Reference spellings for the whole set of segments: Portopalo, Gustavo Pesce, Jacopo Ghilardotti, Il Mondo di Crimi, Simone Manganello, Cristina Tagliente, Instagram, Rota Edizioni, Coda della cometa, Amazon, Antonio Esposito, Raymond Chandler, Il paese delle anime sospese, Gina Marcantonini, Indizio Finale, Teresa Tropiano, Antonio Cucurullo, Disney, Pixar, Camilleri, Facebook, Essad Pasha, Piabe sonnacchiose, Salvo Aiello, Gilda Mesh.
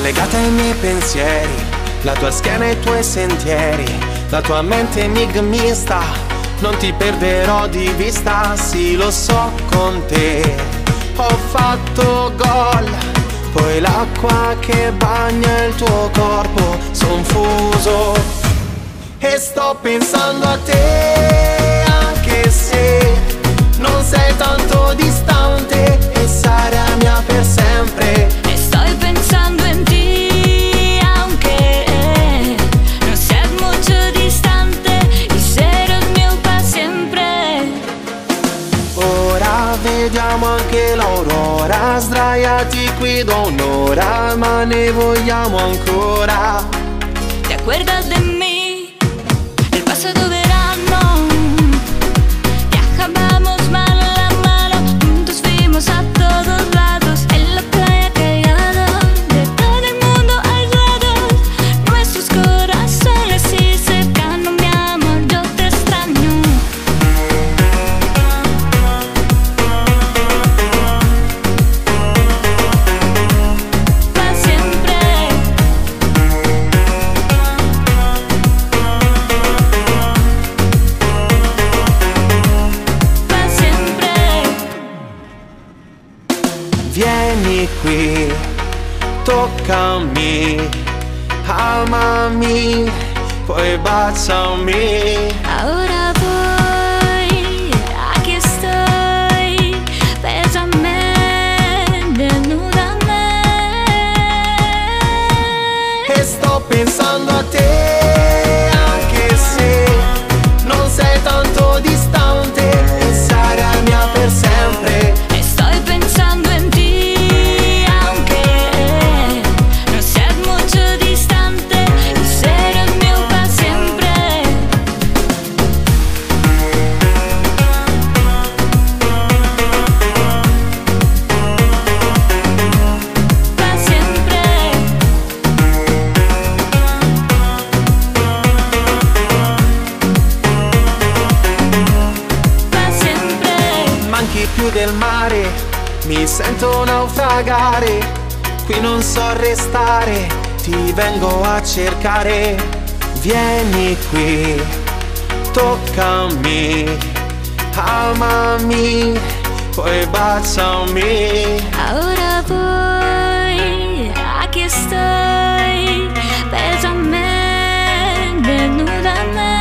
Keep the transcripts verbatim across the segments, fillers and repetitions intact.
Legata ai miei pensieri, la tua schiena e i tuoi sentieri, la tua mente enigmista, non ti perderò di vista. Sì, lo so, con te ho fatto gol, poi l'acqua che bagna il tuo corpo, son fuso e sto pensando a te, anche se non sei tanto distante e sarai mia per sempre. E stai pensando in te. Vediamo anche l'aurora, sdraiati qui da un'ora, ma ne vogliamo ancora. Ti acuerdas de mí, del pasado verano, viajábamos mano a mano, juntos fuimos a todos lados, en la playa callada, de todo el mundo aislados, nuestros corazones se cercanos, mi amor, yo te extraño. Qui, toccami, amami, poi baciami. Ora voy, aquí estoy, bésame, desnúdame. E sto pensando a te, anche se non sei tanto distante, e sarai mia per sempre. E sto pensando in te. Del mare, mi sento naufragare, qui non so restare, ti vengo a cercare. Vieni qui, toccami, amami, poi baciami. Ora voy, aquí estoy, bésame, desnúdame.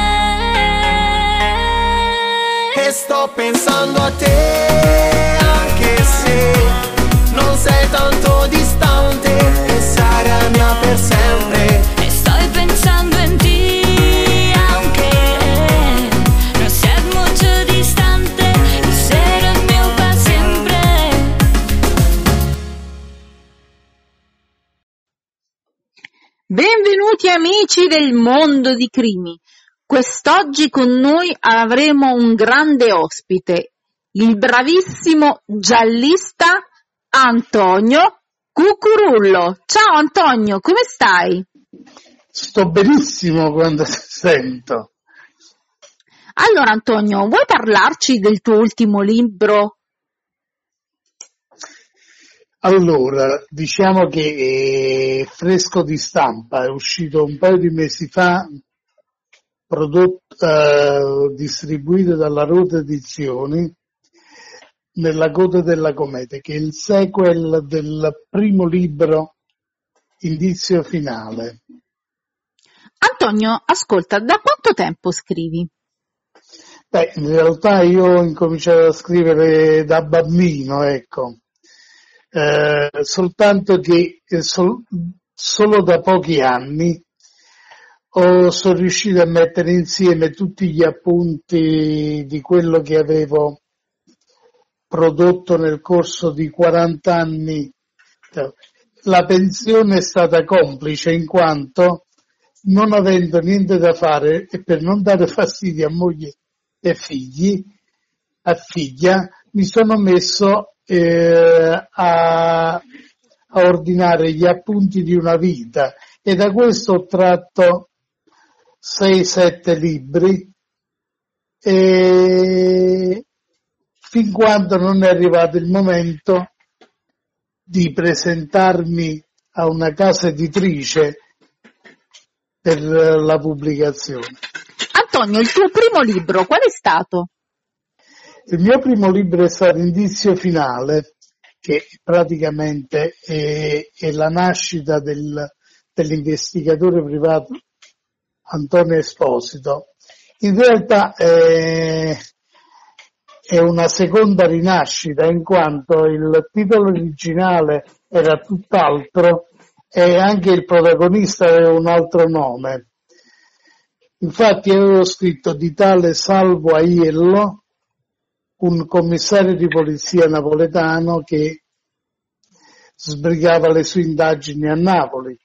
E sto pensando a te, anche se non sei tanto distante, e sarai mia per sempre. E sto pensando in te. Benvenuti amici del mondo di crimi. Quest'oggi con noi avremo un grande ospite, il bravissimo giallista Antonio Cucurullo. Ciao Antonio, come stai? Sto benissimo quando ti sento. Allora Antonio, vuoi parlarci del tuo ultimo libro? Allora, diciamo che è fresco di stampa, è uscito un paio di mesi fa, prodotto, eh, distribuito dalla Rota Edizioni, nella Coda della cometa, che è il sequel del primo libro Indizio Finale. Antonio, ascolta, da quanto tempo scrivi? Beh, in realtà io ho incominciato a scrivere da bambino, ecco, eh, soltanto che sol- solo da pochi anni o sono riuscito a mettere insieme tutti gli appunti di quello che avevo prodotto nel corso di quaranta anni. La pensione è stata complice in quanto, non avendo niente da fare e per non dare fastidio a moglie e figli, a figlia, mi sono messo eh, a, a ordinare gli appunti di una vita e da questo ho tratto sei sette libri, e fin quando non è arrivato il momento di presentarmi a una casa editrice per la pubblicazione. Antonio, il tuo primo libro qual è stato? Il mio primo libro è stato Indizio Finale, che praticamente è, è la nascita del, dell'investigatore privato Antonio Esposito. In realtà è, è una seconda rinascita, in quanto il titolo originale era tutt'altro e anche il protagonista aveva un altro nome. Infatti avevo scritto di tale Salvo Aiello, un commissario di polizia napoletano che sbrigava le sue indagini a Napoli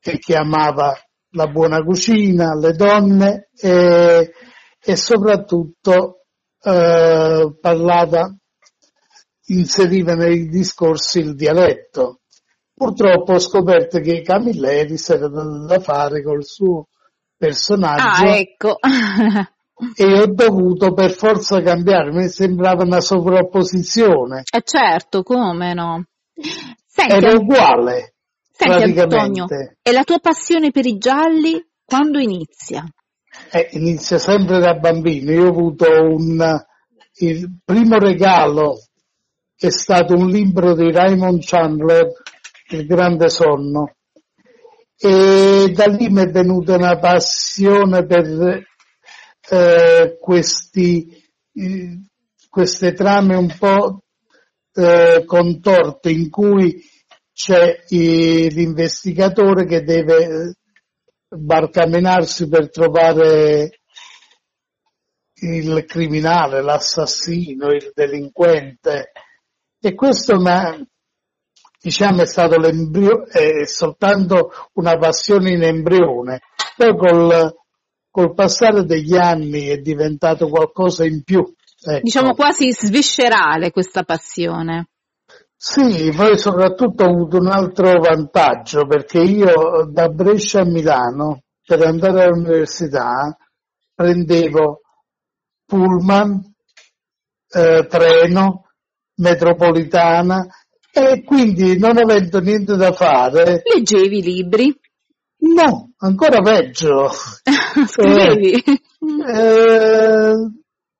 e che amava la buona cucina, le donne e, e soprattutto eh, parlava, inseriva nei discorsi il dialetto. Purtroppo ho scoperto che Camilleri si era dato da fare col suo personaggio. Ah, ecco. E ho dovuto per forza cambiare, mi sembrava una sovrapposizione. Eh certo, come no? Senti, era uguale. Senti Antonio, e la tua passione per i gialli quando inizia? Eh, inizia sempre da bambino. Io ho avuto un il primo regalo è stato un libro di Raymond Chandler, Il grande sonno, e da lì mi è venuta una passione per eh, questi eh, queste trame un po' eh, contorte in cui c'è eh, l'investigatore che deve barcamenarsi per trovare il criminale, l'assassino, il delinquente, e questo ma, diciamo è stato l'embrione, è soltanto una passione in embrione, poi col col passare degli anni è diventato qualcosa in più. Ecco. Diciamo quasi sviscerale questa passione. Sì, poi soprattutto ho avuto un altro vantaggio, perché io da Brescia a Milano, per andare all'università, prendevo pullman, eh, treno, metropolitana, e quindi non avendo niente da fare... Leggevi libri? No, ancora peggio. Scrivevi? Eh, eh,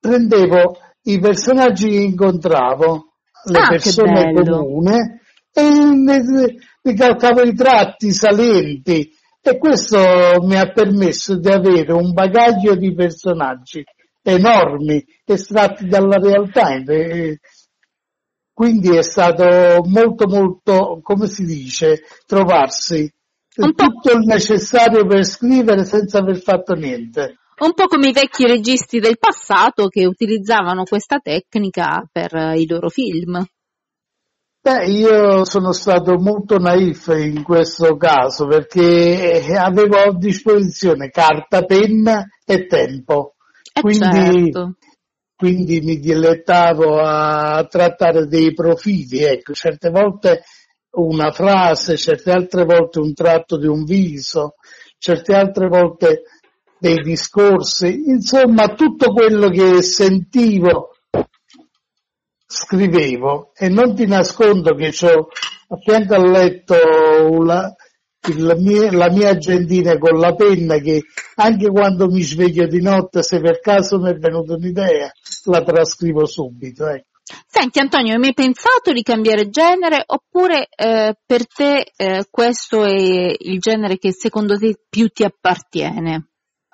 prendevo i personaggi che incontravo, le ah, persone comune, e mi calcavo i tratti salienti, e questo mi ha permesso di avere un bagaglio di personaggi enormi, estratti dalla realtà. Quindi è stato molto molto, come si dice, trovarsi tutto il necessario per scrivere senza aver fatto niente. Un po' come i vecchi registi del passato che utilizzavano questa tecnica per i loro film. Beh, io sono stato molto naif in questo caso, perché avevo a disposizione carta, penna e tempo. Eh quindi certo. Quindi mi dilettavo a trattare dei profili, ecco, certe volte una frase, certe altre volte un tratto di un viso, certe altre volte dei discorsi, insomma tutto quello che sentivo scrivevo, e non ti nascondo che c'ho appianto al letto la, il mie, la mia agendina con la penna, che anche quando mi sveglio di notte, se per caso mi è venuta un'idea, la trascrivo subito, ecco. Senti Antonio, hai mai pensato di cambiare genere, oppure eh, per te eh, questo è il genere che secondo te più ti appartiene?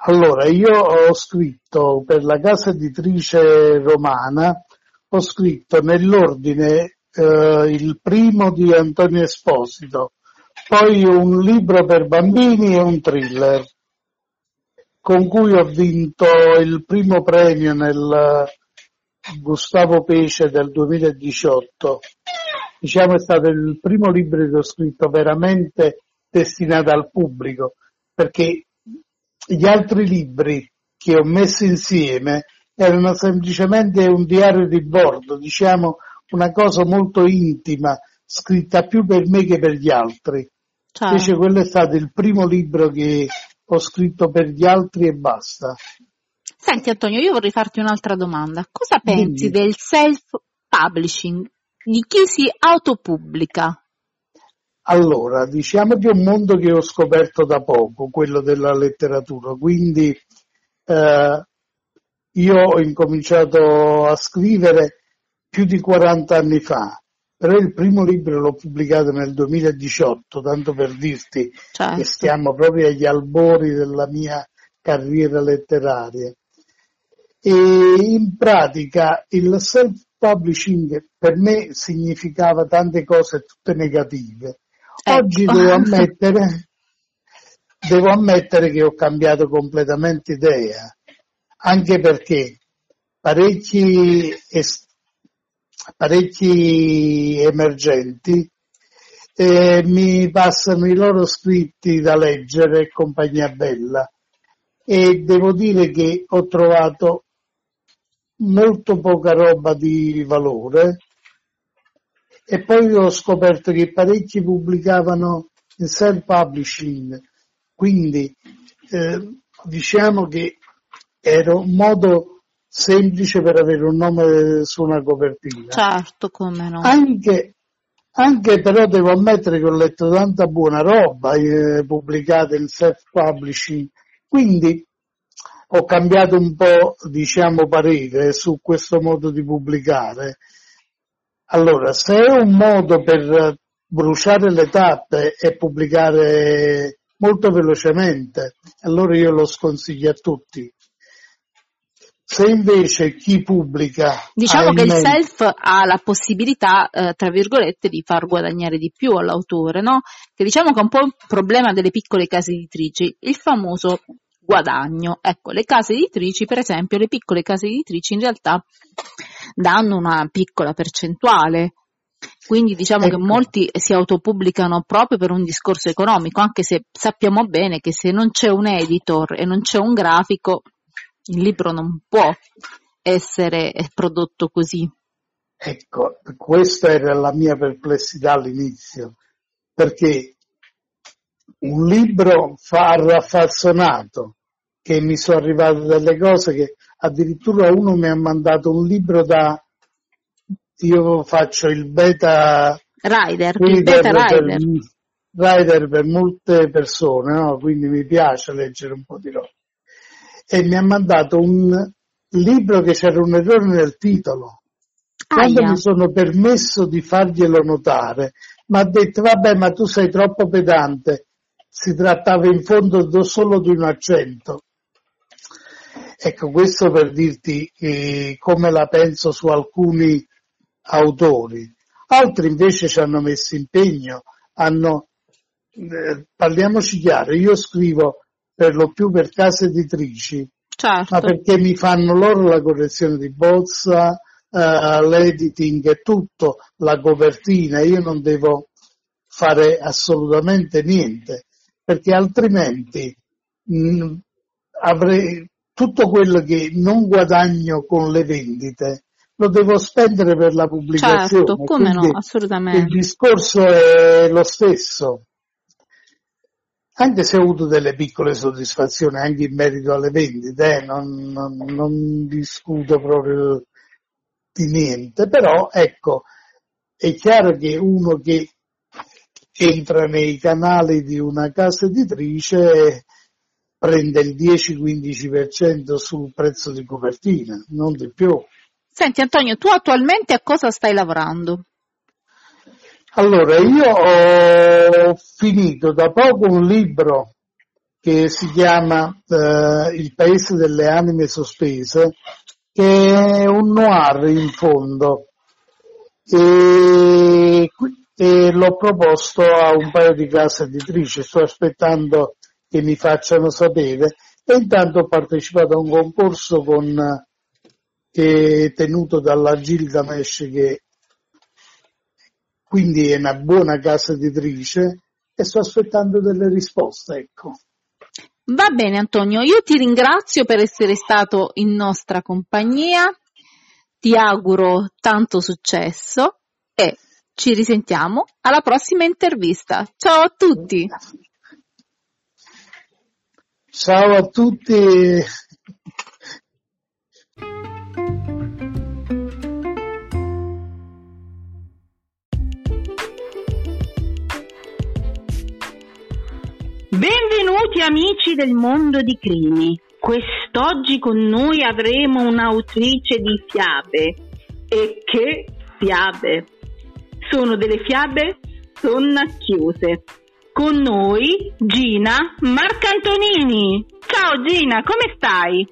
Allora, io ho scritto per la casa editrice romana, ho scritto nell'ordine eh, il primo di Antonio Esposito, poi un libro per bambini e un thriller, con cui ho vinto il primo premio nel Gustavo Pesce del duemiladiciotto. Diciamo è stato il primo libro che ho scritto veramente destinato al pubblico, perché gli altri libri che ho messo insieme erano semplicemente un diario di bordo, diciamo una cosa molto intima, scritta più per me che per gli altri. Ciao. Invece quello è stato il primo libro che ho scritto per gli altri e basta. Senti Antonio, io vorrei farti un'altra domanda. Cosa pensi, dimmi, del self-publishing, di chi si autopubblica? Allora, diciamo che è un mondo che ho scoperto da poco, quello della letteratura, quindi eh, io ho incominciato a scrivere più di quaranta anni fa, però il primo libro l'ho pubblicato nel duemiladiciotto, tanto per dirti, certo, che stiamo proprio agli albori della mia carriera letteraria. E in pratica il self-publishing per me significava tante cose tutte negative. Oggi devo ammettere, devo ammettere che ho cambiato completamente idea, anche perché parecchi, est- parecchi emergenti eh, mi passano i loro scritti da leggere e compagnia bella, e devo dire che ho trovato molto poca roba di valore. E poi ho scoperto che parecchi pubblicavano in self-publishing, quindi eh, diciamo che era un modo semplice per avere un nome su una copertina. Certo, come no. Anche, anche però devo ammettere che ho letto tanta buona roba eh, pubblicata in self-publishing, quindi ho cambiato un po', diciamo, parere su questo modo di pubblicare. Allora, se è un modo per bruciare le tappe e pubblicare molto velocemente, allora io lo sconsiglio a tutti. Se invece chi pubblica... Diciamo che il mente... self ha la possibilità, eh, tra virgolette, di far guadagnare di più all'autore, no? Che diciamo che è un po' un problema delle piccole case editrici, il famoso guadagno. Ecco, le case editrici, per esempio, le piccole case editrici in realtà danno una piccola percentuale, quindi diciamo, ecco, che molti si autopubblicano proprio per un discorso economico, anche se sappiamo bene che se non c'è un editor e non c'è un grafico, il libro non può essere prodotto così. Ecco, questa era la mia perplessità all'inizio, perché un libro fa raffazzonato, che mi sono arrivate delle cose che addirittura uno mi ha mandato un libro da, io faccio il beta rider, il beta per, rider. rider per molte persone, no? Quindi mi piace leggere un po' di roba. E mi ha mandato un libro che c'era un errore nel titolo. Quando Aia. mi sono permesso di farglielo notare, mi ha detto, vabbè, ma tu sei troppo pedante, si trattava in fondo solo di un accento. Ecco, questo per dirti eh, come la penso su alcuni autori. Altri invece ci hanno messo impegno, hanno, eh, parliamoci chiaro, io scrivo per lo più per case editrici, certo, ma perché mi fanno loro la correzione di bozza, eh, l'editing e tutto, la copertina, io non devo fare assolutamente niente, perché altrimenti mh, avrei tutto quello che non guadagno con le vendite, lo devo spendere per la pubblicazione. Certo, come no, assolutamente. Il discorso è lo stesso. Anche se ho avuto delle piccole soddisfazioni anche in merito alle vendite, eh, non, non, non discuto proprio di niente, però ecco, è chiaro che uno che entra nei canali di una casa editrice prende il dieci quindici per cento sul prezzo di copertina, non di più. Senti Antonio, tu attualmente a cosa stai lavorando? Allora, io ho finito da poco un libro che si chiama eh, Il paese delle anime sospese, che è un noir in fondo, e, e l'ho proposto a un paio di case editrici, sto aspettando che mi facciano sapere, e intanto ho partecipato a un concorso con, che è tenuto dalla Gilda Mesh, che quindi è una buona casa editrice, e sto aspettando delle risposte, ecco. Va bene Antonio, io ti ringrazio per essere stato in nostra compagnia, ti auguro tanto successo e ci risentiamo alla prossima intervista. Ciao a tutti! Ciao a tutti! Benvenuti amici del mondo di crimi, quest'oggi con noi avremo un'autrice di fiabe. E che fiabe! Sono delle fiabe sonnacchiose. Con noi Gina Marcantonini. Ciao Gina, come stai?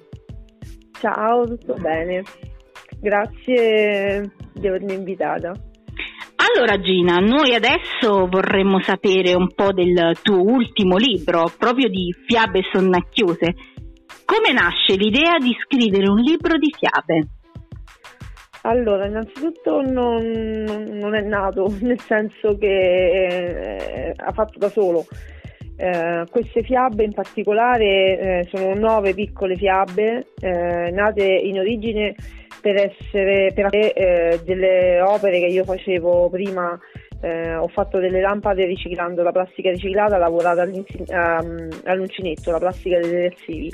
Ciao, tutto bene, grazie di avermi invitata. Allora Gina, noi adesso vorremmo sapere un po' del tuo ultimo libro, proprio di fiabe sonnacchiose. Come nasce l'idea di scrivere un libro di fiabe? Allora, innanzitutto non, non è nato, nel senso che eh, ha fatto da solo. Eh, queste fiabe in particolare eh, sono nove piccole fiabe eh, nate in origine per essere per eh, delle opere che io facevo prima. Eh, ho fatto delle lampade riciclando la plastica riciclata lavorata um, all'uncinetto, la plastica dei detersivi,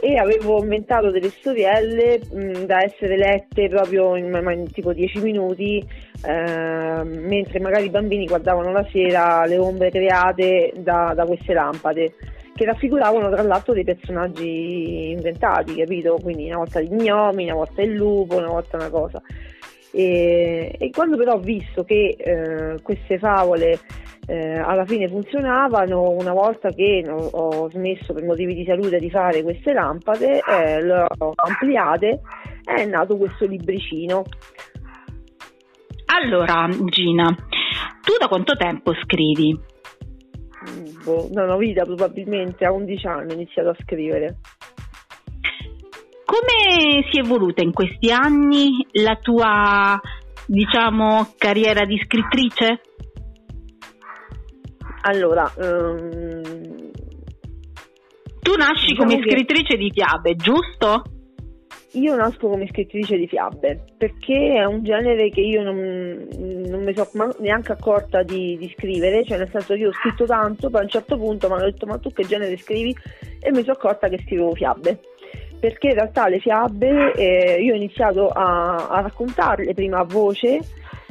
e avevo inventato delle storielle mh, da essere lette proprio in, in tipo dieci minuti, eh, mentre magari i bambini guardavano la sera le ombre create da, da queste lampade, che raffiguravano tra l'altro dei personaggi inventati, capito? Quindi una volta gli gnomi, una volta il lupo, una volta una cosa. E, e quando però ho visto che eh, queste favole eh, alla fine funzionavano, una volta che ho, ho smesso per motivi di salute di fare queste lampade, eh, le ho ampliate, è nato questo libricino. Allora Gina, tu da quanto tempo scrivi? Boh, da una vita probabilmente, a undici anni ho iniziato a scrivere. Come si è evoluta in questi anni la tua, diciamo, carriera di scrittrice? Allora, um, tu nasci diciamo come scrittrice che... di fiabe, giusto? Io nasco come scrittrice di fiabe, perché è un genere che io non, non mi sono neanche accorta di, di scrivere, cioè nel senso che io ho scritto tanto, poi a un certo punto mi hanno detto ma tu che genere scrivi? E mi sono accorta che scrivevo fiabe. Perché in realtà le fiabe eh, io ho iniziato a, a raccontarle prima a voce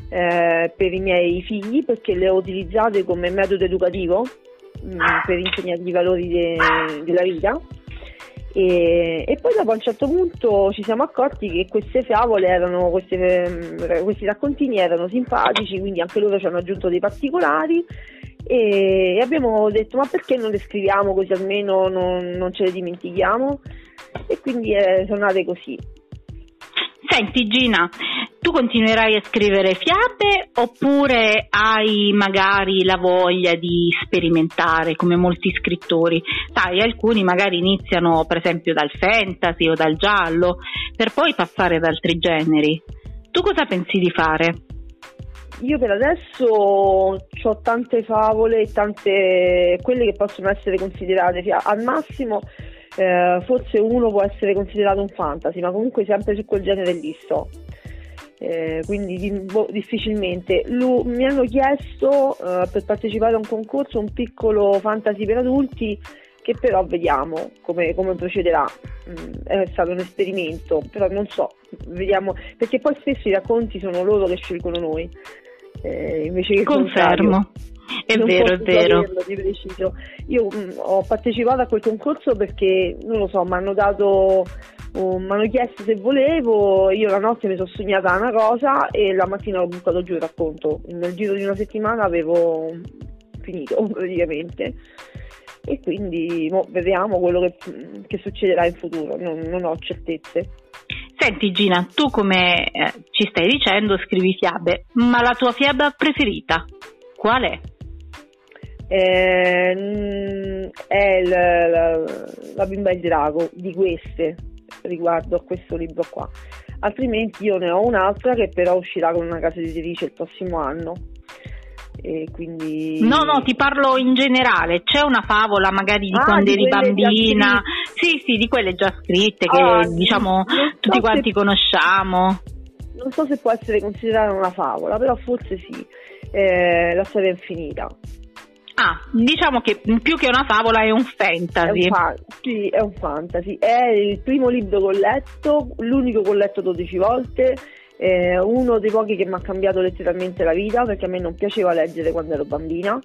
eh, per i miei figli, perché le ho utilizzate come metodo educativo mh, per insegnargli i valori de, della vita, e, e poi dopo a un certo punto ci siamo accorti che queste favole erano, queste, questi raccontini erano simpatici, quindi anche loro ci hanno aggiunto dei particolari e, e abbiamo detto ma perché non le scriviamo così almeno non, non ce le dimentichiamo. E quindi eh, sono nate così. Senti Gina, tu continuerai a scrivere fiabe oppure hai magari la voglia di sperimentare come molti scrittori? Sai, alcuni magari iniziano per esempio dal fantasy o dal giallo per poi passare ad altri generi. Tu cosa pensi di fare? Io per adesso ho tante favole, tante quelle che possono essere considerate fiabe. Al massimo Eh, forse uno può essere considerato un fantasy, ma comunque sempre su quel genere lì sto, eh, quindi di, bo, difficilmente Lu, mi hanno chiesto eh, per partecipare a un concorso un piccolo fantasy per adulti, che però vediamo come, come procederà. Mm, è stato un esperimento, però non so, vediamo, perché poi spesso i racconti sono loro che scelgono noi, eh, invece che confermo. È non vero, è vero. Averlo, di preciso. Io mh, ho partecipato a quel concorso perché, non lo so, mi hanno dato, uh, mi hanno chiesto se volevo, io la notte mi sono sognata una cosa e la mattina l'ho buttato giù il racconto. Nel giro di una settimana avevo finito praticamente. E quindi mo, vediamo quello che, che succederà in futuro, non, non ho certezze. Senti Gina, tu come eh, ci stai dicendo scrivi fiabe, ma la tua fiaba preferita qual è? Eh, è il, la, la bimba e il drago, di queste, riguardo a questo libro qua. Altrimenti io ne ho un'altra che però uscirà con una casa editrice il prossimo anno, e quindi... No, no, ti parlo in generale, c'è una favola magari di ah, quando eri bambina, sì sì, di quelle già scritte che ah, diciamo so tutti quanti se... conosciamo. Non so se può essere considerata una favola, però forse sì, eh, La storia infinita. Ah, diciamo che più che una favola è un fantasy. È un fan- sì, è un fantasy, è il primo libro che ho letto, l'unico che ho letto dodici volte, eh, uno dei pochi che mi ha cambiato letteralmente la vita, perché a me non piaceva leggere quando ero bambina.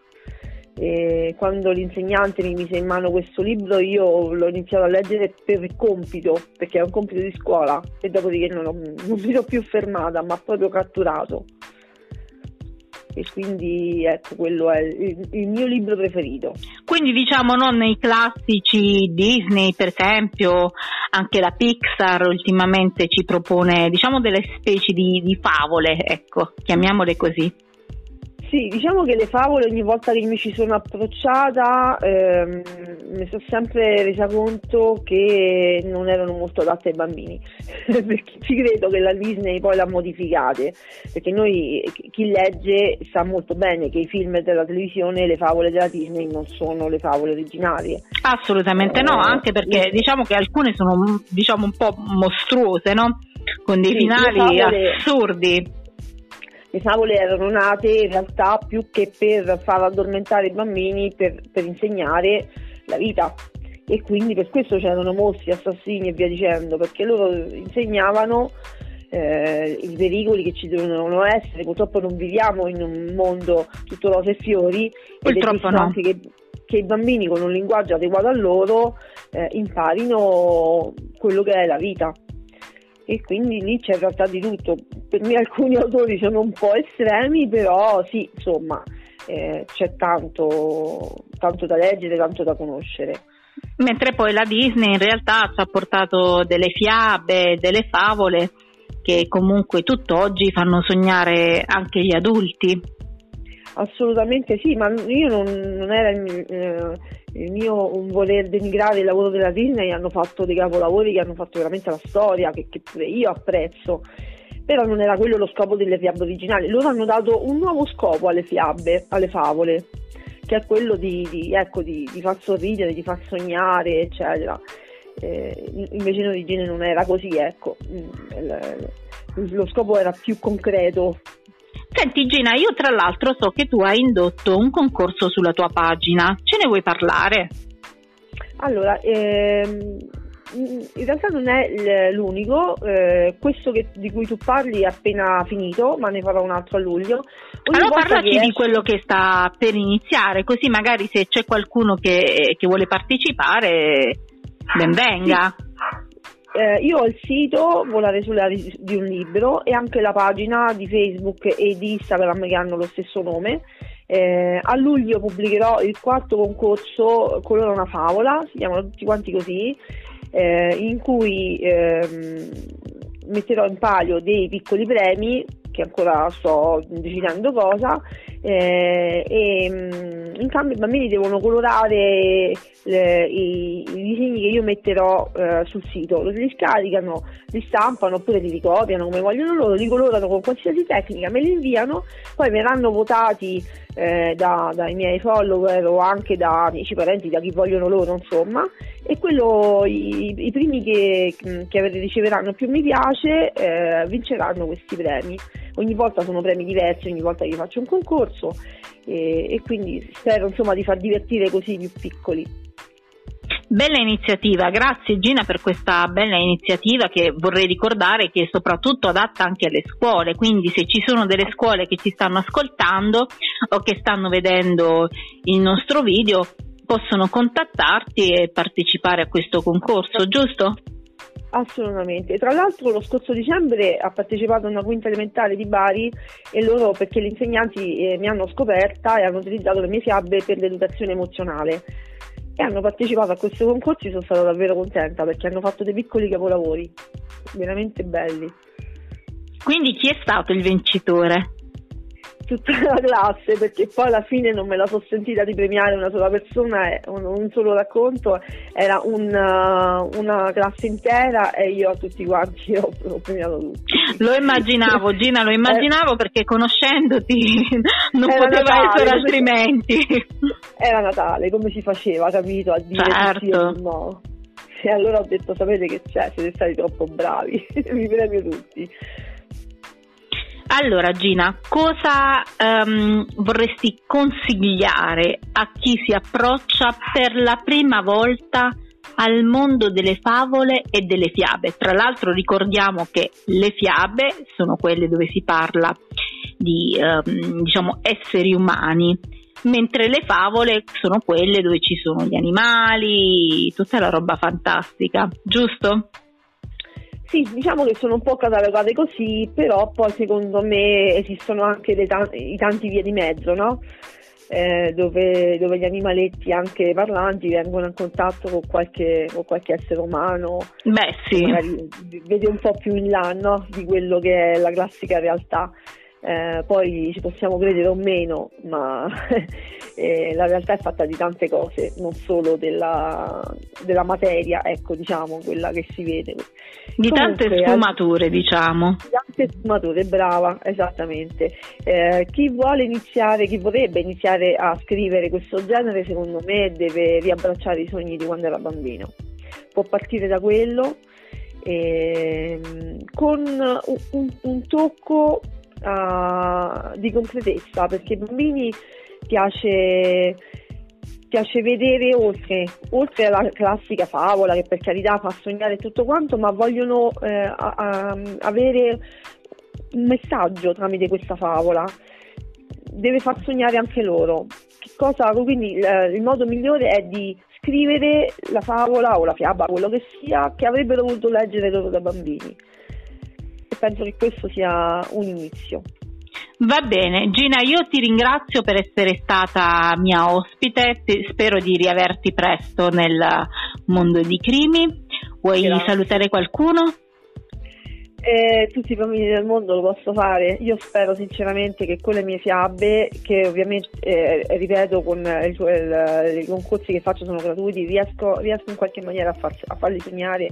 E quando l'insegnante mi mise in mano questo libro io l'ho iniziato a leggere per compito, perché è un compito di scuola, e dopodiché non, ho, non mi sono più fermata, ma proprio catturato, e quindi ecco, quello è il, il mio libro preferito. Quindi diciamo non nei classici Disney, per esempio anche la Pixar ultimamente ci propone diciamo delle specie di, di favole, ecco, chiamiamole così. Sì, diciamo che le favole ogni volta che mi ci sono approcciata ehm, mi sono sempre resa conto che non erano molto adatte ai bambini, perché ci credo che la Disney poi l'ha modificate, perché noi, chi legge sa molto bene che i film della televisione, le favole della Disney non sono le favole originarie. Assolutamente eh, no, anche perché eh. diciamo che alcune sono diciamo un po' mostruose, no? Con dei sì, finali favole... assurdi. Le favole erano nate in realtà più che per far addormentare i bambini, per, per insegnare la vita, e quindi per questo c'erano mostri, assassini e via dicendo, perché loro insegnavano eh, i pericoli che ci dovevano essere. Purtroppo non viviamo in un mondo tutto rose e fiori, purtroppo no, che, che i bambini con un linguaggio adeguato a loro eh, imparino quello che è la vita. E quindi lì c'è in realtà di tutto. Per me alcuni autori sono un po' estremi, però sì, insomma, eh, c'è tanto, tanto da leggere, tanto da conoscere. Mentre poi la Disney in realtà ci ha portato delle fiabe, delle favole che comunque tutt'oggi fanno sognare anche gli adulti. Assolutamente sì, ma io non, non era il mio, eh, il mio un voler denigrare il lavoro della Disney. Hanno fatto dei capolavori che hanno fatto veramente la storia, che, che pure io apprezzo, però non era quello lo scopo delle fiabe originali. Loro hanno dato un nuovo scopo alle fiabe, alle favole, che è quello di, di, ecco, di, di far sorridere, di far sognare, eccetera. Eh, invece in origine non era così, ecco, lo scopo era più concreto. Senti Gina, io tra l'altro so che tu hai indotto un concorso sulla tua pagina, ce ne vuoi parlare? Allora, ehm, in realtà non è l'unico, eh, questo che, di cui tu parli è appena finito, ma ne farò un altro a luglio. Ogni allora parlaci esce... di quello che sta per iniziare, così magari se c'è qualcuno che, che vuole partecipare, ben venga. Sì. Eh, io ho il sito Volare sulla di un libro e anche la pagina di Facebook e di Instagram che hanno lo stesso nome. Eh, a luglio pubblicherò il quarto concorso Colora una favola, si chiamano tutti quanti così, eh, in cui eh, metterò in palio dei piccoli premi che ancora sto decidendo cosa, eh, e in cambio i bambini devono colorare le, i, i disegni che io metterò eh, sul sito. Li scaricano, li stampano oppure li ricopiano come vogliono loro, li colorano con qualsiasi tecnica, me li inviano, poi verranno votati eh, da, dai miei follower o anche da amici, parenti, da chi vogliono loro, insomma, e quello i, i primi che, che riceveranno più mi piace eh, vinceranno questi premi. Ogni volta sono premi diversi, ogni volta che faccio un concorso, e, e quindi spero insomma di far divertire così i più piccoli. Bella iniziativa, grazie Gina per questa bella iniziativa, che vorrei ricordare che è soprattutto adatta anche alle scuole, quindi se ci sono delle scuole che ci stanno ascoltando o che stanno vedendo il nostro video possono contattarti e partecipare a questo concorso, giusto? Assolutamente, tra l'altro lo scorso dicembre ha partecipato a una quinta elementare di Bari, e loro, perché gli insegnanti eh, mi hanno scoperta e hanno utilizzato le mie fiabe per l'educazione emozionale e hanno partecipato a questo concorso. Sono stata davvero contenta perché hanno fatto dei piccoli capolavori veramente belli. Quindi chi è stato il vincitore? tutta la classe, perché poi alla fine non me la sono sentita di premiare una sola persona, un, un solo racconto, era una, una classe intera e io a tutti quanti ho, ho premiato tutti. Lo immaginavo, Gina, lo immaginavo, eh, perché conoscendoti non poteva Natale, essere altrimenti. Era Natale, come si faceva, capito, a dire certo. Sì o no. E allora ho detto, sapete che c'è, siete stati troppo bravi, vi premio tutti. Allora Gina, cosa um, vorresti consigliare a chi si approccia per la prima volta al mondo delle favole e delle fiabe? Tra l'altro ricordiamo che le fiabe sono quelle dove si parla di um, diciamo esseri umani, mentre le favole sono quelle dove ci sono gli animali, tutta la roba fantastica, giusto? Sì, diciamo che sono un po' catalogate così, però poi secondo me esistono anche le t- i tanti vie di mezzo, no? Eh, dove, dove gli animaletti anche parlanti vengono in contatto con qualche, con qualche essere umano. Beh sì. Vede un po' più in là, no? Di quello che è la classica realtà. Eh, poi ci possiamo credere o meno, ma eh, la realtà è fatta di tante cose, non solo della, della materia, ecco, diciamo, quella che si vede. Di comunque, tante sfumature, eh, diciamo. Di tante sfumature, brava, esattamente. Eh, chi vuole iniziare, chi vorrebbe iniziare a scrivere questo genere, secondo me deve riabbracciare i sogni di quando era bambino. Può partire da quello, eh, con un, un, un tocco Uh, di concretezza, perché ai bambini piace piace vedere oltre oltre alla classica favola, che per carità fa sognare tutto quanto, ma vogliono eh, a, a, avere un messaggio tramite questa favola, deve far sognare anche loro. Che cosa, quindi il, il modo migliore è di scrivere la favola o la fiaba, quello che sia, che avrebbero voluto leggere loro da bambini. Penso che questo sia un inizio. Va bene Gina, io ti ringrazio per essere stata mia ospite, spero di riaverti presto nel mondo di crimi. Vuoi Grazie. salutare qualcuno? Eh, tutti i bambini del mondo, lo posso fare. Io spero sinceramente che con le mie fiabe, che ovviamente eh, ripeto, con il, il, i concorsi che faccio sono gratuiti, riesco, riesco in qualche maniera a, far, a farli sognare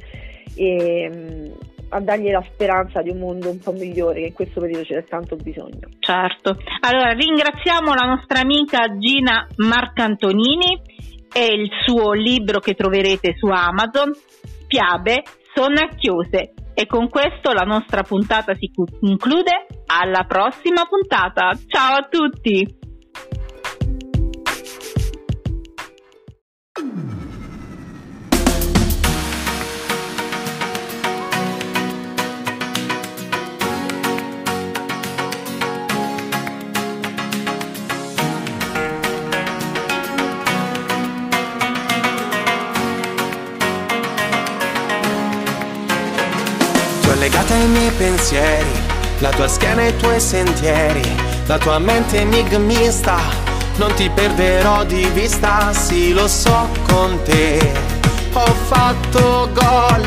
e a dargli la speranza di un mondo un po' migliore, che in questo periodo c'è tanto bisogno. Certo, allora ringraziamo la nostra amica Gina Marcantonini e il suo libro che troverete su Amazon, Piabe sonnacchiose, e con questo la nostra puntata si conclude. Alla prossima puntata, ciao a tutti. Legata ai miei pensieri, la tua schiena e i tuoi sentieri, la tua mente enigmista, non ti perderò di vista. Sì, lo so, con te ho fatto gol,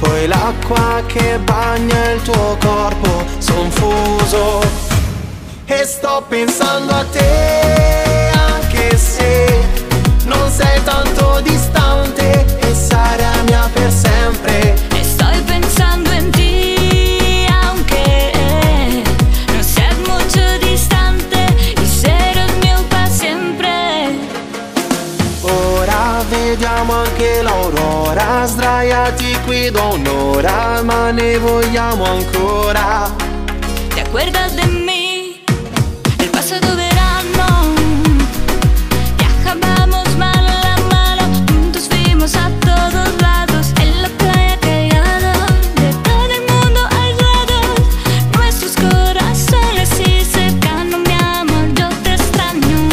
poi l'acqua che bagna il tuo corpo, son fuso e sto pensando a te, anche se non sei tanto distante e sarai mia per sempre. E sto pensando in te. Vediamo anche l'aurora, sdraiati qui da un'ora, ma ne vogliamo ancora. Ti acuerdas de mí, del pasado verano, que acabamos mano a mano, juntos fuimos a todos lados, en la playa callada, de todo el mundo aislados, nuestros corazones se cercanos, mi amor, yo te extraño.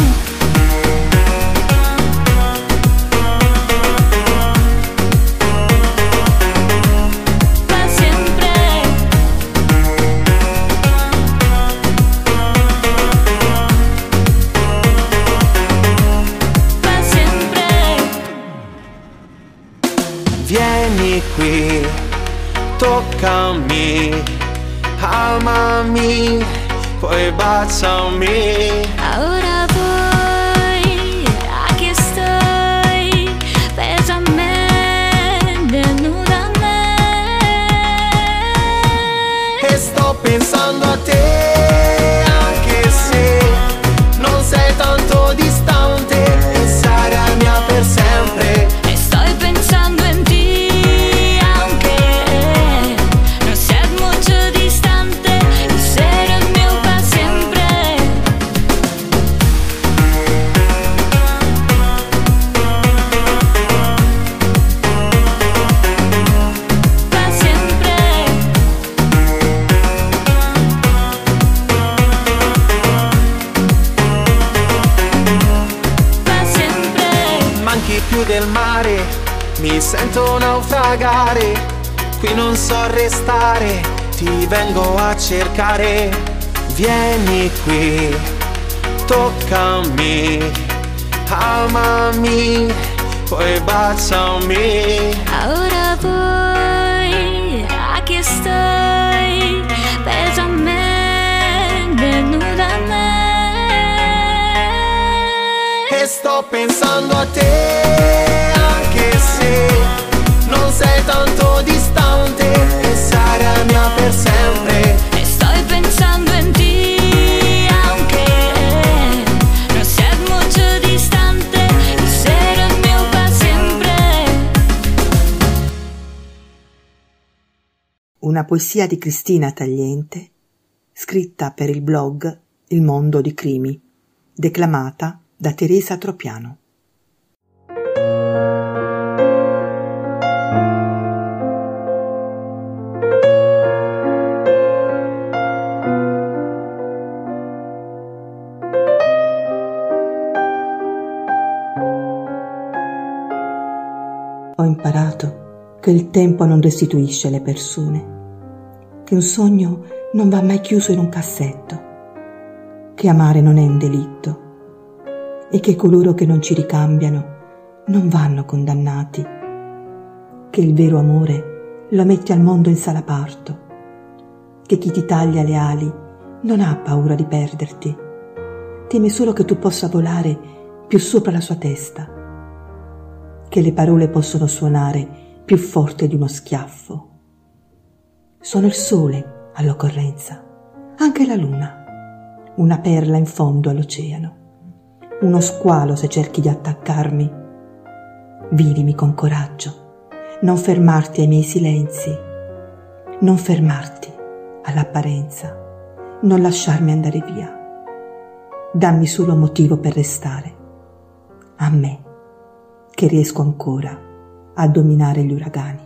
Qui, toccami, amami, poi baciami. Ora vuoi che stai peso a me, denuda a me. E sto pensando a te, anche se non sei tanto distante, e sarai mia per sempre. E sto pensando in te. Del mare, mi sento naufragare, qui non so restare, ti vengo a cercare. Vieni qui, toccami, amami, poi baciami. Ora vuoi che stai peso a me, venuta a me. E sto pensando a te, non sei tanto distante, e sarai mia per sempre. E sto pensando in te, anche non sei molto distante, e sarai mio per sempre. Una poesia di Cristina Tagliente, scritta per il blog Il Mondo di Crimi, declamata da Teresa Tropiano. Ho imparato che il tempo non restituisce le persone, che un sogno non va mai chiuso in un cassetto, che amare non è un delitto e che coloro che non ci ricambiano non vanno condannati, che il vero amore lo metti al mondo in sala parto, che chi ti taglia le ali non ha paura di perderti, teme solo che tu possa volare più sopra la sua testa, che le parole possono suonare più forte di uno schiaffo. Sono il sole all'occorrenza, anche la luna, una perla in fondo all'oceano, uno squalo se cerchi di attaccarmi. Vivimi con coraggio, non fermarti ai miei silenzi, non fermarti all'apparenza, non lasciarmi andare via. Dammi solo motivo per restare, a me, che riesco ancora a dominare gli uragani.